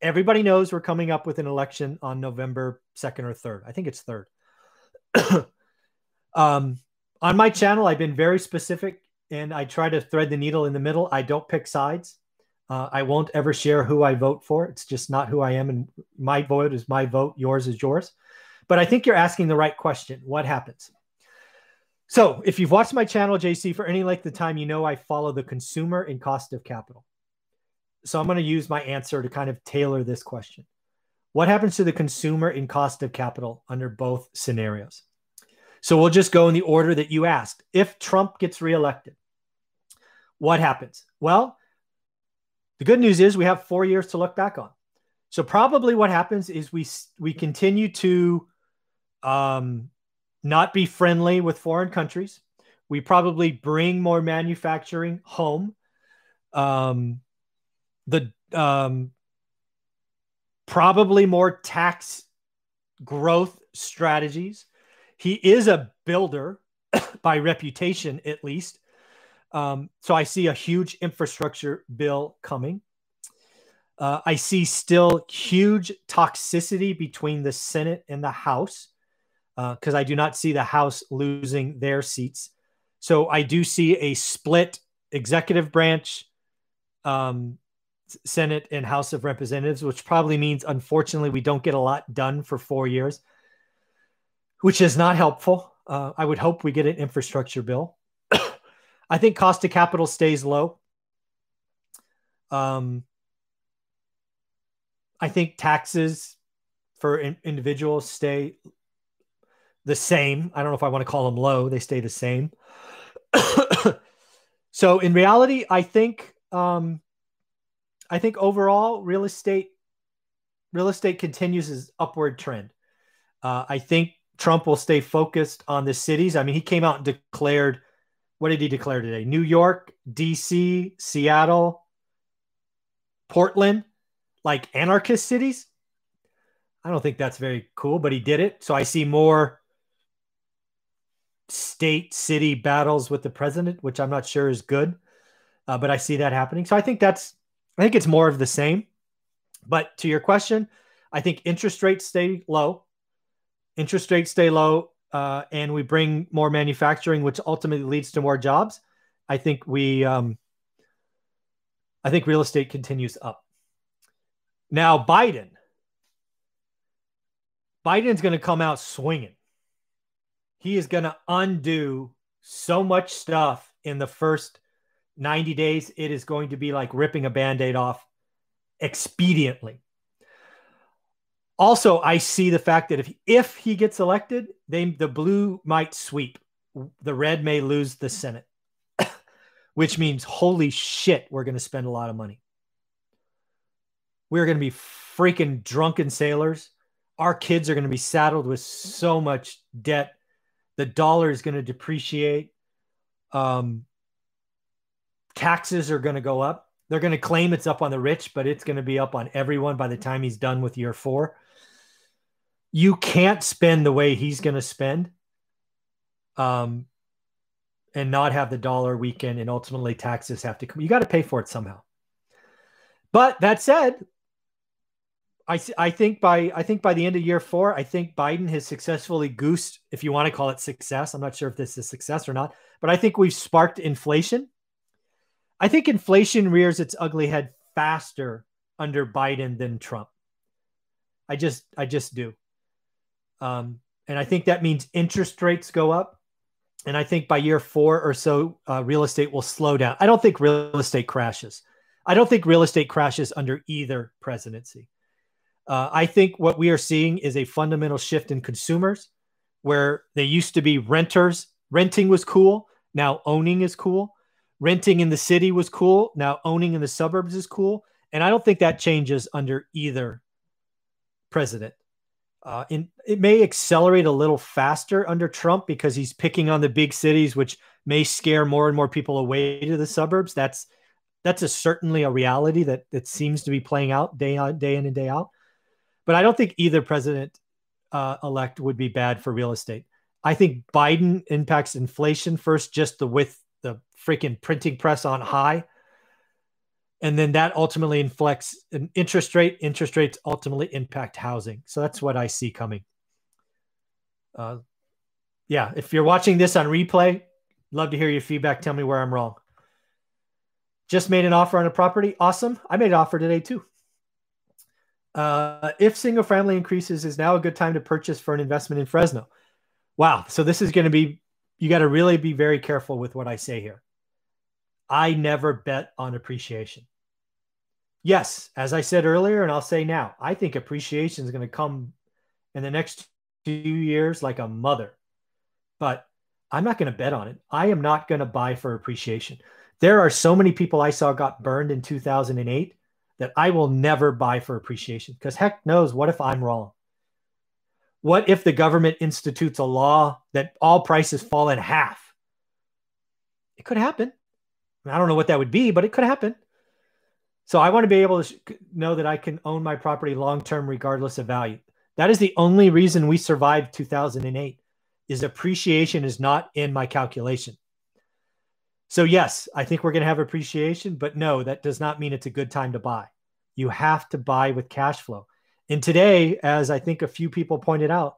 Everybody knows we're coming up with an election on November second or third. I think it's third. um, on my channel, I've been very specific, and I try to thread the needle in the middle. I don't pick sides. Uh, I won't ever share who I vote for. It's just not who I am, and my vote is my vote. Yours is yours. But I think you're asking the right question. What happens? So if you've watched my channel, J C, for any length of time, you know I follow the consumer and cost of capital. So I'm going to use my answer to kind of tailor this question. What happens to the consumer and cost of capital under both scenarios? So we'll just go in the order that you asked. If Trump gets reelected, what happens? Well, the good news is we have four years to look back on. So probably what happens is we, we continue to um, not be friendly with foreign countries. We probably bring more manufacturing home. Um, the... Um, Probably more tax growth strategies. He is a builder by reputation, at least. Um, so I see a huge infrastructure bill coming. Uh, I see still huge toxicity between the Senate and the House, because uh, I do not see the House losing their seats. So I do see a split executive branch, um, Senate and House of Representatives, which probably means, unfortunately, we don't get a lot done for four years, which is not helpful. Uh, I would hope we get an infrastructure bill. I think cost of capital stays low. Um, I think taxes for in individuals stay the same. I don't know if I want to call them low. They stay the same. So in reality, I think... Um, I think overall real estate, real estate continues his upward trend. Uh, I think Trump will stay focused on the cities. I mean, he came out and declared, what did he declare today? New York, D C, Seattle, Portland, like anarchist cities. I don't think that's very cool, but he did it. So I see more state city battles with the president, which I'm not sure is good, uh, but I see that happening. So I think that's, I think it's more of the same, but to your question, I think interest rates stay low, interest rates stay low, uh, and we bring more manufacturing, which ultimately leads to more jobs. I think we, um, I think real estate continues up. Now, Biden, Biden's going to come out swinging. He is going to undo so much stuff in the first ninety days, it is going to be like ripping a Band-Aid off expediently. Also, I see the fact that if, if he gets elected, they, the blue might sweep. The red may lose the Senate, which means, holy shit, we're going to spend a lot of money. We're going to be freaking drunken sailors. Our kids are going to be saddled with so much debt. The dollar is going to depreciate. Um, taxes are going to go up. They're going to claim it's up on the rich, but it's going to be up on everyone by the time he's done with year four. You can't spend the way he's going to spend um, and not have the dollar weaken, and ultimately taxes have to come. You got to pay for it somehow. But that said, I, I think by I think by the end of year four, I think Biden has successfully goosed, if you want to call it success. I'm not sure if this is success or not, but I think we've sparked inflation. I think inflation rears its ugly head faster under Biden than Trump. I just, I just do. Um, and I think that means interest rates go up. And I think by year four or so, uh, real estate will slow down. I don't think real estate crashes. I don't think real estate crashes under either presidency. Uh, I think what we are seeing is a fundamental shift in consumers, where they used to be renters. Renting was cool. Now owning is cool. Renting in the city was cool. Now owning in the suburbs is cool. And I don't think that changes under either president. Uh, in, it may accelerate a little faster under Trump because he's picking on the big cities, which may scare more and more people away to the suburbs. That's that's a, certainly a reality that, that seems to be playing out day, on, day in and day out. But I don't think either president uh, elect would be bad for real estate. I think Biden impacts inflation first, just the with the freaking printing press on high. And then that ultimately inflects an interest rate. Interest rates ultimately impact housing. So that's what I see coming. Uh, yeah, if you're watching this on replay, love to hear your feedback. Tell me where I'm wrong. Just made an offer on a property. Awesome. I made an offer today too. Uh, if single family increases, is now a good time to purchase for an investment in Fresno? Wow. So this is going to be, you got to really be very careful with what I say here. I never bet on appreciation. Yes, as I said earlier, and I'll say now, I think appreciation is going to come in the next few years like a mother, but I'm not going to bet on it. I am not going to buy for appreciation. There are so many people I saw got burned in two thousand eight that I will never buy for appreciation, because heck knows, what if I'm wrong? What if the government institutes a law that all prices fall in half? It could happen. I don't know what that would be, but it could happen. So I want to be able to know that I can own my property long-term regardless of value. That is the only reason we survived two thousand eight, is appreciation is not in my calculation. So yes, I think we're going to have appreciation, but no, that does not mean it's a good time to buy. You have to buy with cash flow. And today, as I think a few people pointed out,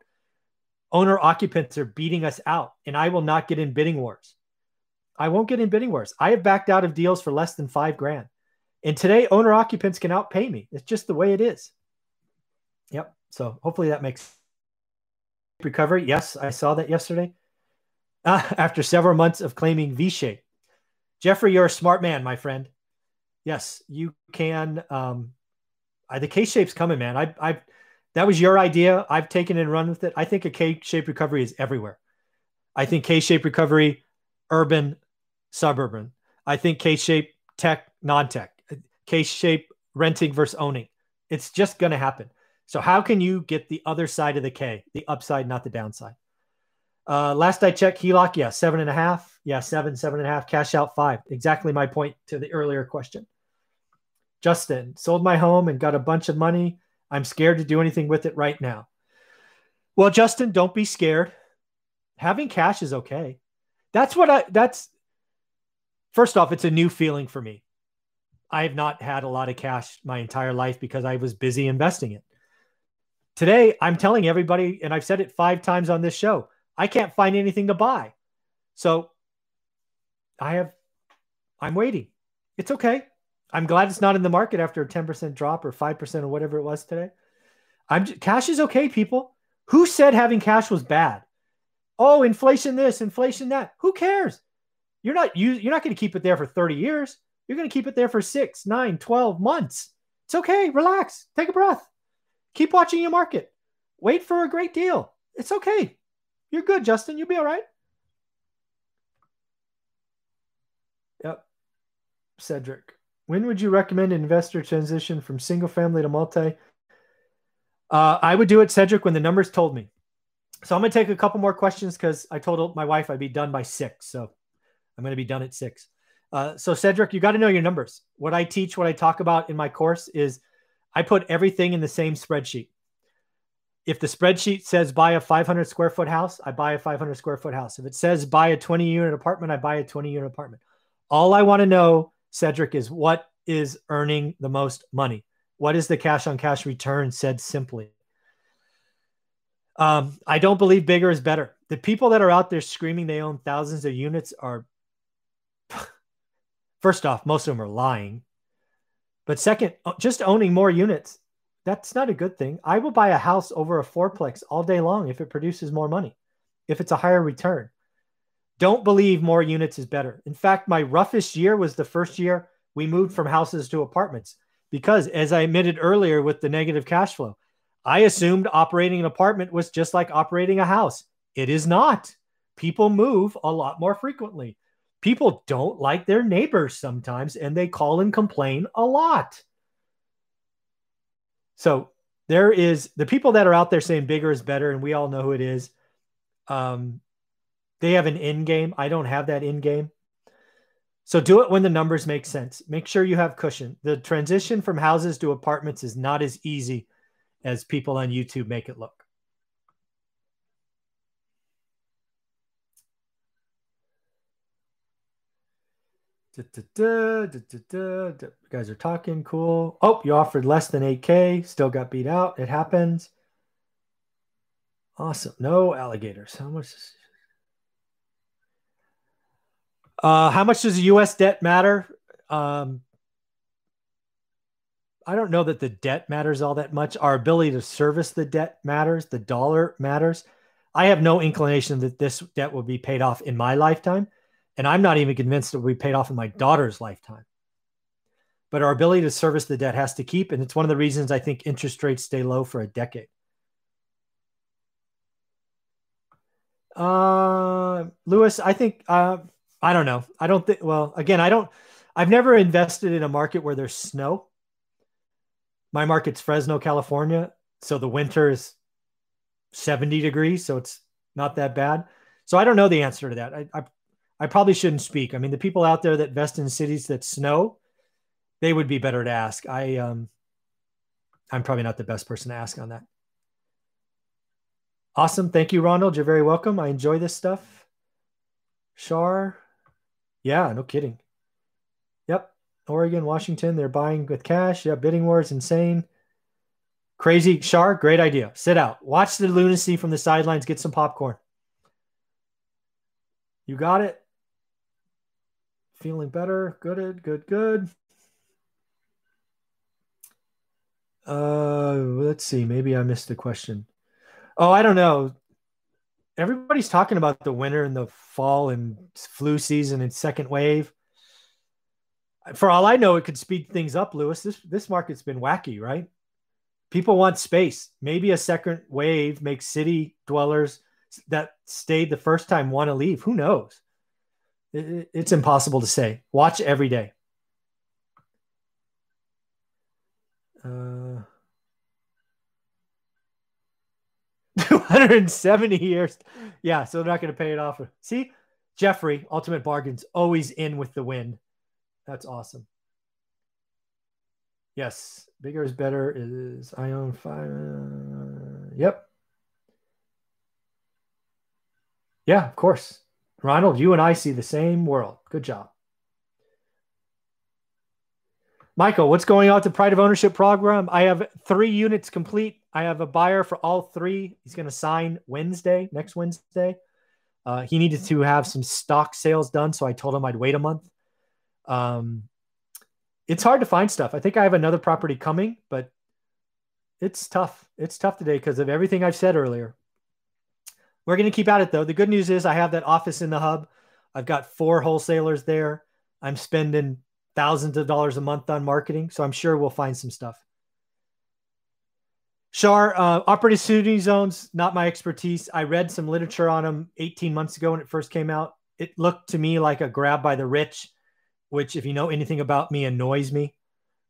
owner occupants are beating us out, and I will not get in bidding wars. I won't get in bidding wars. I have backed out of deals for less than five grand. And today, owner occupants can outpay me. It's just the way it is. Yep. So hopefully that makes recovery. Yes, I saw that yesterday. Uh, after several months of claiming V-shape. Jeffrey, you're a smart man, my friend. Yes, you can. Um, I, the K-shape's coming, man. I, I, that was your idea. I've taken and run with it. I think a K-shape recovery is everywhere. I think K-shape recovery, urban, suburban. I think K-shape tech, non-tech. K-shape renting versus owning. It's just going to happen. So how can you get the other side of the K, the upside, not the downside? Uh, last I checked, HELOC, yeah, seven and a half. Yeah, seven, seven and a half, cash out five. Exactly my point to the earlier question. Justin, sold my home and got a bunch of money. I'm scared to do anything with it right now. Well, Justin, don't be scared. Having cash is okay. That's what I, that's, first off, it's a new feeling for me. I have not had a lot of cash my entire life because I was busy investing it. Today, I'm telling everybody, and I've said it five times on this show, I can't find anything to buy. So I have, I'm waiting. It's okay. I'm glad it's not in the market after a ten percent drop or five percent or whatever it was today. I'm just, cash is okay, people. Who said having cash was bad? Oh, inflation this, inflation that. Who cares? You're not you, you're not going to keep it there for thirty years. You're going to keep it there for six, nine, twelve months. It's okay. Relax. Take a breath. Keep watching your market. Wait for a great deal. It's okay. You're good, Justin. You'll be all right. Yep. Cedric. When would you recommend an investor transition from single family to multi? Uh, I would do it, Cedric, when the numbers told me. So I'm going to take a couple more questions because I told my wife I'd be done by six. So I'm going to be done at six. Uh, so Cedric, you got to know your numbers. What I teach, what I talk about in my course is I put everything in the same spreadsheet. If the spreadsheet says buy a five hundred square foot house, I buy a five hundred square foot house. If it says buy a twenty unit apartment, I buy a twenty unit apartment. All I want to know, Cedric, is what is earning the most money? What is the cash on cash return, said simply? Um, I don't believe bigger is better. The people that are out there screaming they own thousands of units are, first off, most of them are lying. But second, just owning more units, that's not a good thing. I will buy a house over a fourplex all day long if it produces more money, if it's a higher return. Don't believe more units is better. In fact, my roughest year was the first year we moved from houses to apartments because, as I admitted earlier with the negative cash flow, I assumed operating an apartment was just like operating a house. It is not. People move a lot more frequently. People don't like their neighbors sometimes, and they call and complain a lot. So there is the people that are out there saying bigger is better, and we all know who it is. Um, they have an end game. I don't have that end game. So do it when the numbers make sense. Make sure you have cushion. The transition from houses to apartments is not as easy as people on YouTube make it look. Da, da, da, da, da, da. You guys are talking, cool. Oh, you offered less than eight K, still got beat out. It happens. Awesome. No alligators. How much? Is... Uh, how much does the U S debt matter? Um, I don't know that the debt matters all that much. Our ability to service the debt matters. The dollar matters. I have no inclination that this debt will be paid off in my lifetime. And I'm not even convinced that we paid off in my daughter's lifetime. But our ability to service the debt has to keep. And it's one of the reasons I think interest rates stay low for a decade. Uh, Lewis, I think, uh, I don't know. I don't think, well, again, I don't, I've never invested in a market where there's snow. My market's Fresno, California. So the winter is seventy degrees. So it's not that bad. So I don't know the answer to that. I, I I probably shouldn't speak. I mean, the people out there that invest in cities that snow, they would be better to ask. I, um, I'm probably not the best person to ask on that. Awesome. Thank you, Ronald. You're very welcome. I enjoy this stuff. Shar. Yeah, no kidding. Yep. Oregon, Washington, they're buying with cash. Yeah, bidding war is insane. Crazy. Shar, great idea. Sit out. Watch the lunacy from the sidelines. Get some popcorn. You got it. Feeling better. Good, good, good. Uh, let's see. Maybe I missed a question. Oh, I don't know. Everybody's talking about the winter and the fall and flu season and second wave. For all I know, it could speed things up, Lewis. This, this market's been wacky, right? People want space. Maybe a second wave makes city dwellers that stayed the first time want to leave. Who knows? It's impossible to say. Watch every day. Uh, two hundred seventy years. Yeah, so they're not going to pay it off. See, Jeffrey, Ultimate Bargains, always in with the win. That's awesome. Yes, bigger is better. Is I own five. Uh, yep. Yeah, of course. Ronald, you and I see the same world. Good job. Michael, what's going on with the Pride of Ownership program? I have three units complete. I have a buyer for all three. He's going to sign Wednesday, next Wednesday. Uh, he needed to have some stock sales done, so I told him I'd wait a month. Um, it's hard to find stuff. I think I have another property coming, but it's tough. It's tough today because of everything I've said earlier. We're going to keep at it, though. The good news is I have that office in the hub. I've got four wholesalers there. I'm spending thousands of dollars a month on marketing, so I'm sure we'll find some stuff. Shar, uh, opportunity zones, not my expertise. I read some literature on them eighteen months ago when it first came out. It looked to me like a grab by the rich which, if you know anything about me, annoys me.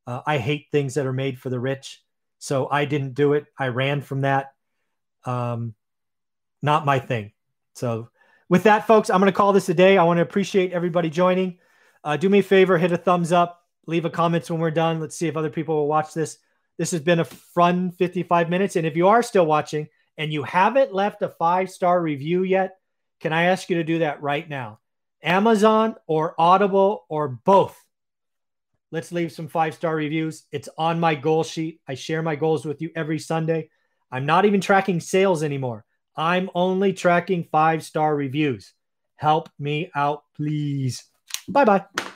Uh, I hate things that are made for the rich. So I didn't do it. I ran from that. Um, not my thing. So with that, folks, I'm going to call this a day. I want to appreciate everybody joining. Uh, do me a favor, hit a thumbs up, leave a comment when we're done. Let's see if other people will watch this. This has been a fun fifty-five minutes. And if you are still watching and you haven't left a five star review yet, can I ask you to do that right now? Amazon or Audible or both. Let's leave some five star reviews. It's on my goal sheet. I share my goals with you every Sunday. I'm not even tracking sales anymore. I'm only tracking five star reviews. Help me out, please. Bye-bye.